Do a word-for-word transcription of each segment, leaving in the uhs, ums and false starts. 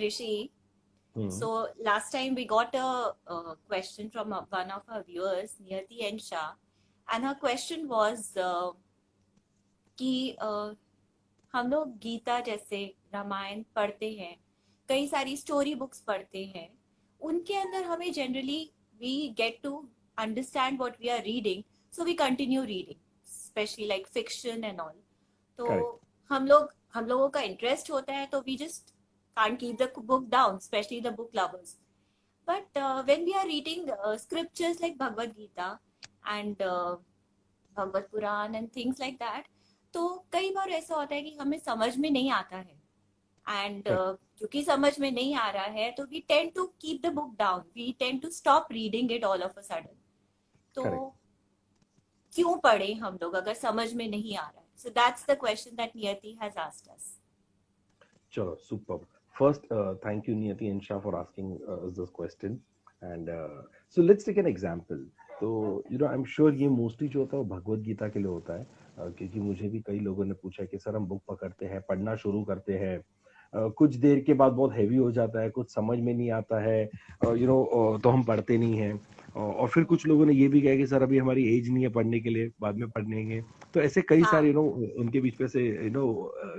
Rishi. Mm-hmm. So last time we got a, a question from one of our viewers, Niyati and Shah, and her question was uh, कि uh, हम लोग गीता जैसे रामायण पढ़ते हैं, कई सारी स्टोरी बुक्स पढ़ते हैं, उनके अंदर हमें generally we get to understand what we are reading, so we continue reading, specially like fiction and all. तो हम लोग हम लोगों का इंटरेस्ट होता है तो we just can't keep the book down, especially the book lovers. But uh, when we are reading uh, scriptures like Bhagavad Gita and uh, Bhagavad Puran and things like that, तो कई बार ऐसा होता है कि हमें समझ में नहीं आता है, and क्योंकि uh, समझ में नहीं आ रहा है तो we tend to keep the book down, we tend to stop reading it all of a sudden. तो क्यों पढ़े हम लोग अगर समझ में नहीं आ रहा है? So that's the question that Niyati has asked us. Sure, superb. First, uh, thank you, Niyati and Shah, for asking uh, us this question. And uh, so let's take an example. So, you know, I'm sure ये mostly जो होता है वो भगवद गीता के लिए होता है, uh, क्योंकि मुझे भी कई लोगों ने पूछा कि सर हम बुक पकड़ते हैं, पढ़ना शुरू करते हैं, uh, कुछ देर के बाद बहुत हैवी हो जाता है, कुछ समझ में नहीं आता है, यू नो, तो हम पढ़ते नहीं हैं. uh, और फिर कुछ लोगों ने ये भी कहा कि सर अभी हमारी एज नहीं है पढ़ने के लिए, बाद में पढ़ेंगे. तो ऐसे कई सारे यू नो उनके बीच में से यू नो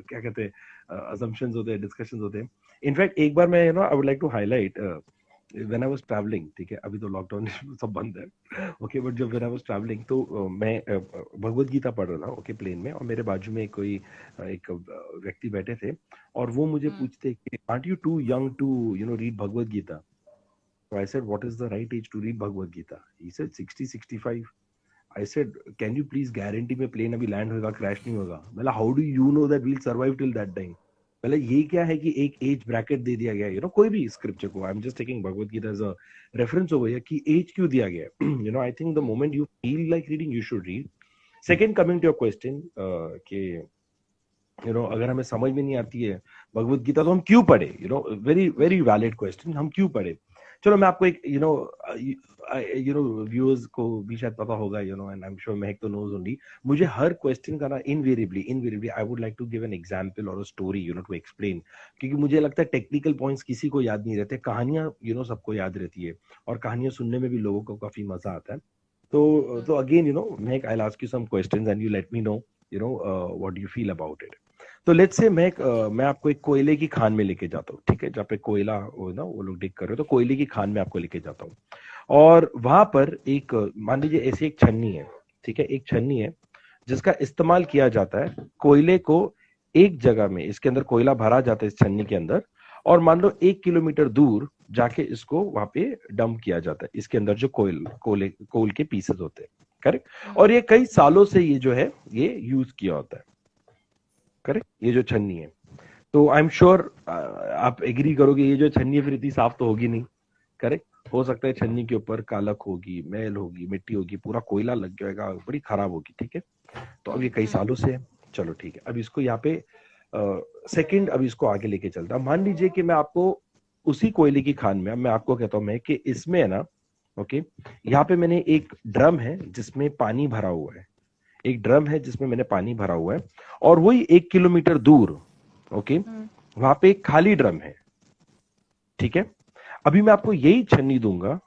क्या कहते हैं assumptions होते हैं, discussions होते हैं. In fact, एक बार मैं you know I would like to highlight uh, when I was traveling, ठीक है, अभी तो lockdown सब बंद है, okay, but जब when I was traveling तो uh, मैं uh, भगवद गीता पढ़ रहा था, okay, plane में, और मेरे बाजू में कोई uh, एक uh, व्यक्ति बैठे थे और वो मुझे hmm. पूछते कि aren't you too young to you know read Bhagavad Gita? So I said, what is the right age to read Bhagavad Gita? He said sixty, sixty-five. I said, can you please guarantee me plane अभी land होगा, crash नहीं होगा? मतलब how do you know that we'll survive till that time? मतलब ये क्या है कि एक age bracket दे दिया गया, you know, कोई भी scripture को, I'm just taking Bhagavad Gita as a reference over here, कि age क्यों दिया गया? You know, I think the moment you feel like reading, you should read. Second, coming to your question, uh, कि you know अगर हमें समझ में नहीं आती है भगवद गीता तो हम क्यों पढ़े? You know, very very valid question. हम क्यों पढ़े? चलो मैं आपको एक you know you know viewers को भी शायद पता होगा, you know, and I am sure Mahak तो नोज ओनली, मुझे हर क्वेश्चन का ना invariably invariably I would like to give an example और a story, you know, to explain, क्योंकि मुझे लगता है टेक्निकल पॉइंट्स किसी को याद नहीं रहते, कहानियां यू नो सबको याद रहती है और कहानियां सुनने में भी लोगों को काफी मजा आता है. तो तो again you know Mahak, I will ask you some questions and you let me know you know what you feel about it. तो लेट्स से मैं मैं आपको एक कोयले की खान में लेके जाता हूँ, ठीक है, जहाँ पे कोयला हो ना वो लोग डिग कर रहे हो, तो कोयले की खान में आपको लेके जाता हूँ और वहां पर एक मान लीजिए ऐसी एक छन्नी है, ठीक है, एक छन्नी है जिसका इस्तेमाल किया जाता है कोयले को एक जगह में, इसके अंदर कोयला भरा जाता है इस छन्नी के अंदर और मान लो एक किलोमीटर दूर जाके इसको वहां पे डंप किया जाता है, इसके अंदर जो कोयल कोयले कोल के पीसेस होते हैं, करेक्ट, और ये कई सालों से ये जो है ये यूज किया होता है, करेक्ट, ये जो छन्नी है. तो आई एम श्योर आप एग्री करोगे ये जो छन्नी फिर इतनी साफ तो होगी नहीं, करेक्ट, हो सकता है छन्नी के ऊपर कालक होगी, मैल होगी, मिट्टी होगी, पूरा कोयला लग जाएगा, बड़ी खराब होगी, ठीक है. तो अब ये कई सालों से है, चलो ठीक है. अब इसको यहाँ पे सेकंड, अब इसको आगे लेके चलता, मान लीजिए कि मैं आपको उसी कोयले की खान में, मैं आपको कहता हूँ मैं कि इसमें है ना, ओके, यहाँ पे मैंने एक ड्रम है जिसमें पानी भरा हुआ है, एक ड्रम है जिसमें मैंने पानी भरा हुआ है और वही एक किलोमीटर दूर, ओके, वहां पे एक खाली ड्रम है, ठीक है. अभी मैं आपको यही छन्नी दूंगा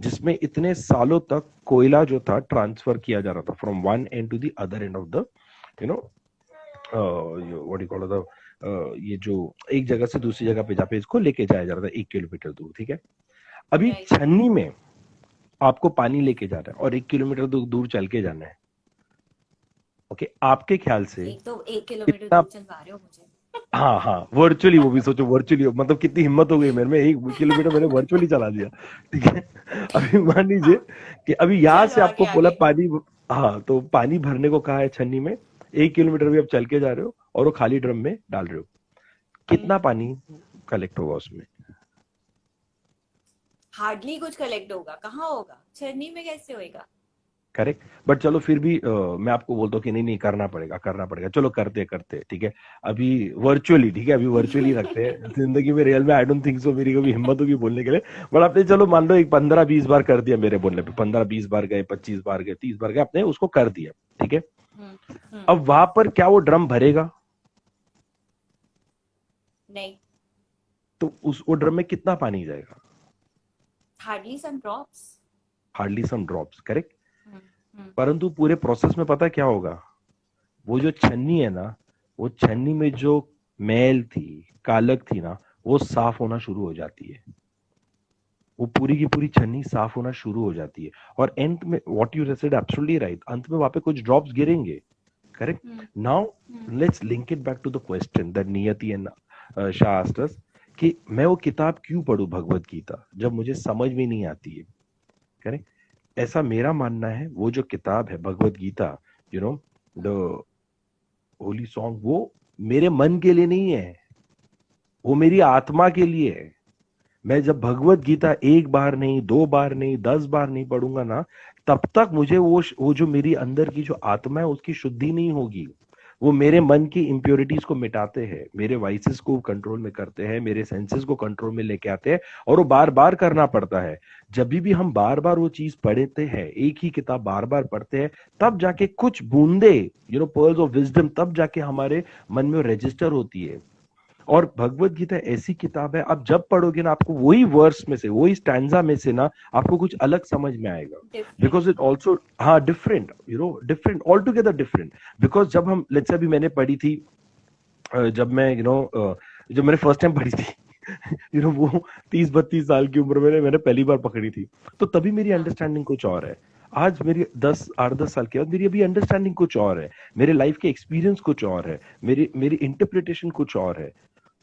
जिसमें इतने सालों तक कोयला जो था ट्रांसफर किया जा रहा था from one end to the other end of the you know what you call the ये जो एक जगह से दूसरी जगह पे जाके इसको लेके जाया जा रहा था एक किलोमीटर दूर, ठीक है. अभी छन्नी में आपको पानी लेके जाना है और एक किलोमीटर दूर चल के जाना है, ओके, okay, आपके ख्याल से एक तो एक किलोमीटर दूर चलवा रहे हो मुझे, हाँ हाँ वर्चुअली, वो भी सोचो वर्चुअली, मतलब कितनी हिम्मत हो गई मेरे में, एक किलोमीटर मैंने वर्चुअली चला दिया, ठीक है. अभी मान लीजिए कि अभी यहाँ से आपको बोला पानी, हाँ, तो पानी भरने को कहा है छन्नी में, एक किलोमीटर भी आप चल के जा रहे हो और वो खाली ड्रम में डाल रहे हो, कितना पानी कलेक्ट होगा उसमें? हार्डली कुछ कलेक्ट होगा, कहाँ होगा, छन्नी में कैसे होगा, करेक्ट. बट चलो फिर भी आ, मैं आपको बोलता हूँ कि नहीं नहीं करना पड़ेगा, करना पड़ेगा, चलो करते करते, ठीक है, अभी वर्चुअली, ठीक है, अभी वर्चुअली रखते हैं, जिंदगी में रियल में आई डोंट थिंक सो मेरी कभी हिम्मत होगी बोलने के लिए, बट आपने चलो मान लो एक पंद्रह बीस बार कर दिया मेरे बोलने पे, पंद्रह बीस बार गए, पच्चीस बार गए, तीस बार गए, आपने उसको कर दिया, ठीक है. अब वहां पर क्या वो ड्रम भरेगा? नहीं, तो उस वो ड्रम में कितना पानी जाएगा? Hardly some drops, hardly some drops, correct. परंतु पूरे प्रोसेस में पता क्या होगा, वो जो छन्नी है ना, वो छन्नी में जो मैल थी, कालक थी ना, वो साफ होना शुरू हो जाती है, वो पूरी की पूरी छन्नी साफ होना शुरू हो जाती है। और एंड में what you said absolutely right, अंत में वहां पे कुछ ड्रॉप्स गिरेंगे, correct. Now let's link it back to the question that Niyati and Shah asked us कि मैं वो किताब क्यों पढूं भगवत गीता जब मुझे समझ में नहीं आती है, करेक्ट। ऐसा मेरा मानना है वो जो किताब है Bhagwat Gita, you know the holy song, वो मेरे मन के लिए नहीं है, वो मेरी आत्मा के लिए है। मैं जब भगवत गीता एक बार नहीं, दो बार नहीं, दस बार नहीं पढ़ूंगा ना, तब तक मुझे वो वो जो मेरी अंदर की जो आत्मा है उसकी शुद्धि नहीं होगी। वो मेरे मन की इंप्योरिटीज को मिटाते हैं, मेरे वाइसेस को कंट्रोल में करते हैं, मेरे सेंसेस को कंट्रोल में लेके आते हैं, और वो बार बार करना पड़ता है। जब भी हम बार बार वो चीज पढ़ते हैं, एक ही किताब बार बार पढ़ते हैं, तब जाके कुछ बूंदे, you know pearls of wisdom, तब जाके हमारे मन में रजिस्टर होती है। और भगवत गीता ऐसी किताब है, आप जब पढ़ोगे ना, आपको वही वर्स में से, वही स्टैंजा में से ना, आपको कुछ अलग समझ में आएगा, बिकॉज इट ऑल्सो हाँ different, you know different, all together different. Because जब हम लेट्स से भी मैंने पढ़ी थी, जब मैं यू you नो know, जब मैंने फर्स्ट टाइम पढ़ी थी यू नो वो तीस बत्तीस साल की उम्र में मैंने पहली बार पकड़ी थी, तो तभी मेरी अंडरस्टैंडिंग कुछ और है। आज मेरी दस आठ दस साल के बाद मेरी अभी अंडरस्टैंडिंग कुछ और है, मेरे लाइफ के एक्सपीरियंस कुछ और है, मेरी मेरी इंटरप्रिटेशन कुछ और है।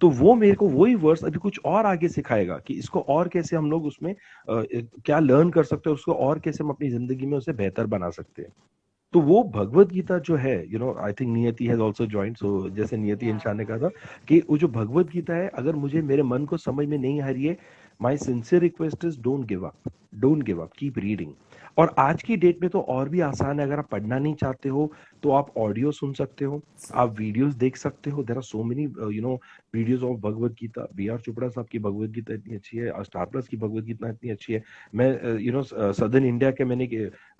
तो वो मेरे को वही वर्स अभी कुछ और आगे सिखाएगा कि इसको और कैसे हम लोग उसमें आ, क्या लर्न कर सकते हैं, उसको और कैसे हम अपनी जिंदगी में उसे बेहतर बना सकते हैं। तो वो भगवत गीता जो है, you know I think Niyati has also joined, so जैसे नियति एंड शाह ने कहा था कि वो जो भगवत गीता है, अगर मुझे मेरे मन को समझ में नहीं आ रही है, my sincere request is don't give up, don't give up, keep reading. और आज की डेट में तो और भी आसान है, अगर आप पढ़ना नहीं चाहते हो तो आप ऑडियो सुन सकते हो, आप वीडियोस देख सकते हो। There are so many you know videos of Bhagwat Gita, B R Chopra sahab की भगवत गीता इतनी अच्छी है, स्टार प्लस की भगवत गीता इतनी अच्छी है। मैं यू नो सदर्न इंडिया के मैंने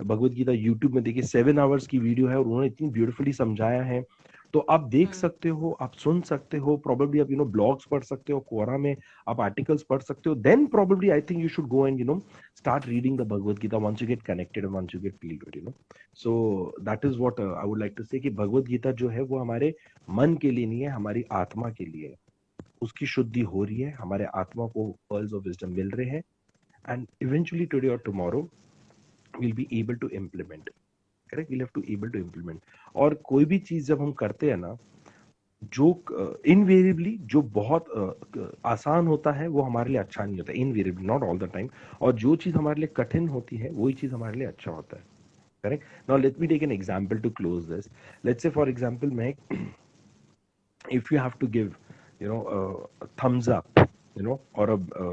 भगवत गीता यूट्यूब में देखी, सेवन आवर्स की वीडियो है और उन्होंने इतनी ब्यूटिफुली समझाया है। तो आप देख सकते हो, आप सुन सकते हो, प्रोबेबली आप यू नो ब्लॉग्स पढ़ सकते हो, कोरा में आप आर्टिकल्स पढ़ सकते हो। Then probably I think you should go and you know start reading the Bhagavad Gita once you get connected, once you get feel it, you know. So that is what I would like to say कि भगवद गीता जो है वो हमारे मन के लिए नहीं है, हमारी आत्मा के लिए है। उसकी शुद्धि हो रही है, हमारे आत्मा को पर्ल्स ऑफ विजडम मिल रहे हैं, एंड इवेंचुअली टुडे और tomorrow will be able to implement, correct, we have to able to implement. और कोई भी चीज जब हम करते हैं ना, जो इनवेरिएबली uh, जो बहुत uh, आसान होता है वो हमारे लिए अच्छा नहीं होता, invariably, not all the time. और जो चीज हमारे लिए कठिन होती है वही चीज हमारे लिए अच्छा होता है, correct. Now let me take an example to close this. Let's say for example मैं if you have to give you know Thums Up, you know, और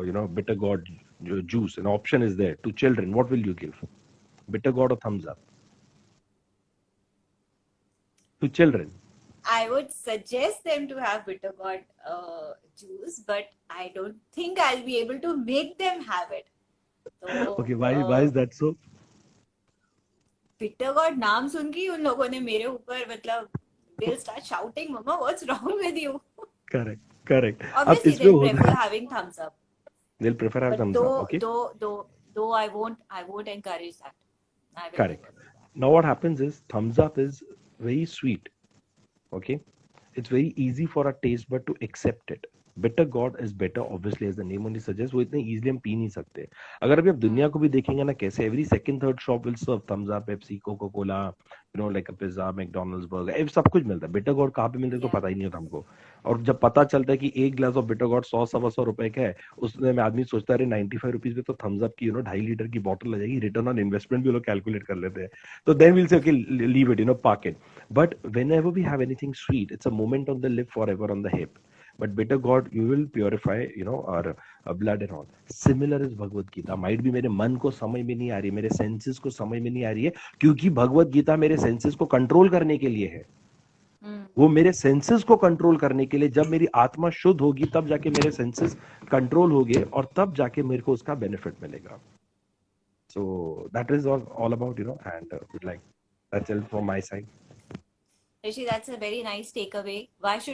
you know bitter gourd juice, an option is there to children, what will you give, bitter gourd और Thums Up? To children, I would suggest them to have bitter gourd uh, juice, but I don't think I'll be able to make them have it. So, okay, why uh, why is that so? Bitter gourd नाम सुनके उन लोगों ने मेरे ऊपर मतलब they'll start shouting, Mama, what's wrong with you? Correct, correct. Obviously, they'll prefer having thumbs up. They'll prefer having thumbs though, up. Okay. Though, though, though, I won't, I won't encourage that. I will correct. That. Now, what happens is thumbs up is very sweet, okay, it's very easy for our taste bud to accept it. Bitter gourd is better, obviously, as the name only suggests. वो इतने easily हम P नहीं सकते। अगर अभी आप दुनिया को भी देखेंगे ना, कैसे every second third shop will serve thumbs up, Pepsi, Coca-Cola, you know like a pizza, McDonald's, burger, ये सब कुछ मिलता है। Bitter gourd कहाँ पे मिलता है तो पता ही नहीं होता हमको। और जब पता चलता है कि एक ग्लास ऑफ बिटर गॉड सौ सवा सौ रुपए का है, उसमें आदमी सोचता है नाइनटी फाइव रुपीज में तो थम्स अप की यू नो ढाई लीटर की बॉटल आ जाएगी। रिटर्न ऑन इन्वेस्टमेंट भी लोग कैलकुलेट कर लेते हैं, तो then will say okay leave it, you know park it. But whenever we have anything sweet, it's a moment on the lip, forever on the hip. But bitter gourd, you will purify, you know, our, our blood and all. Similar is Bhagavad Gita. Might be मेरे मन को समझ में नहीं आ रही, मेरे senses को समझ में नहीं आ रही है, क्योंकि भगवत गीता मेरे senses को control करने के लिए है। hmm. वो मेरे senses को control करने के लिए, जब मेरी आत्मा शुद्ध होगी तब जाके मेरे senses control होंगे और तब जाके मेरे को उसका benefit मिलेगा। So that is all, all about, you know, and uh, like that's all from my side. Rishi, that's a very nice takeaway. Why should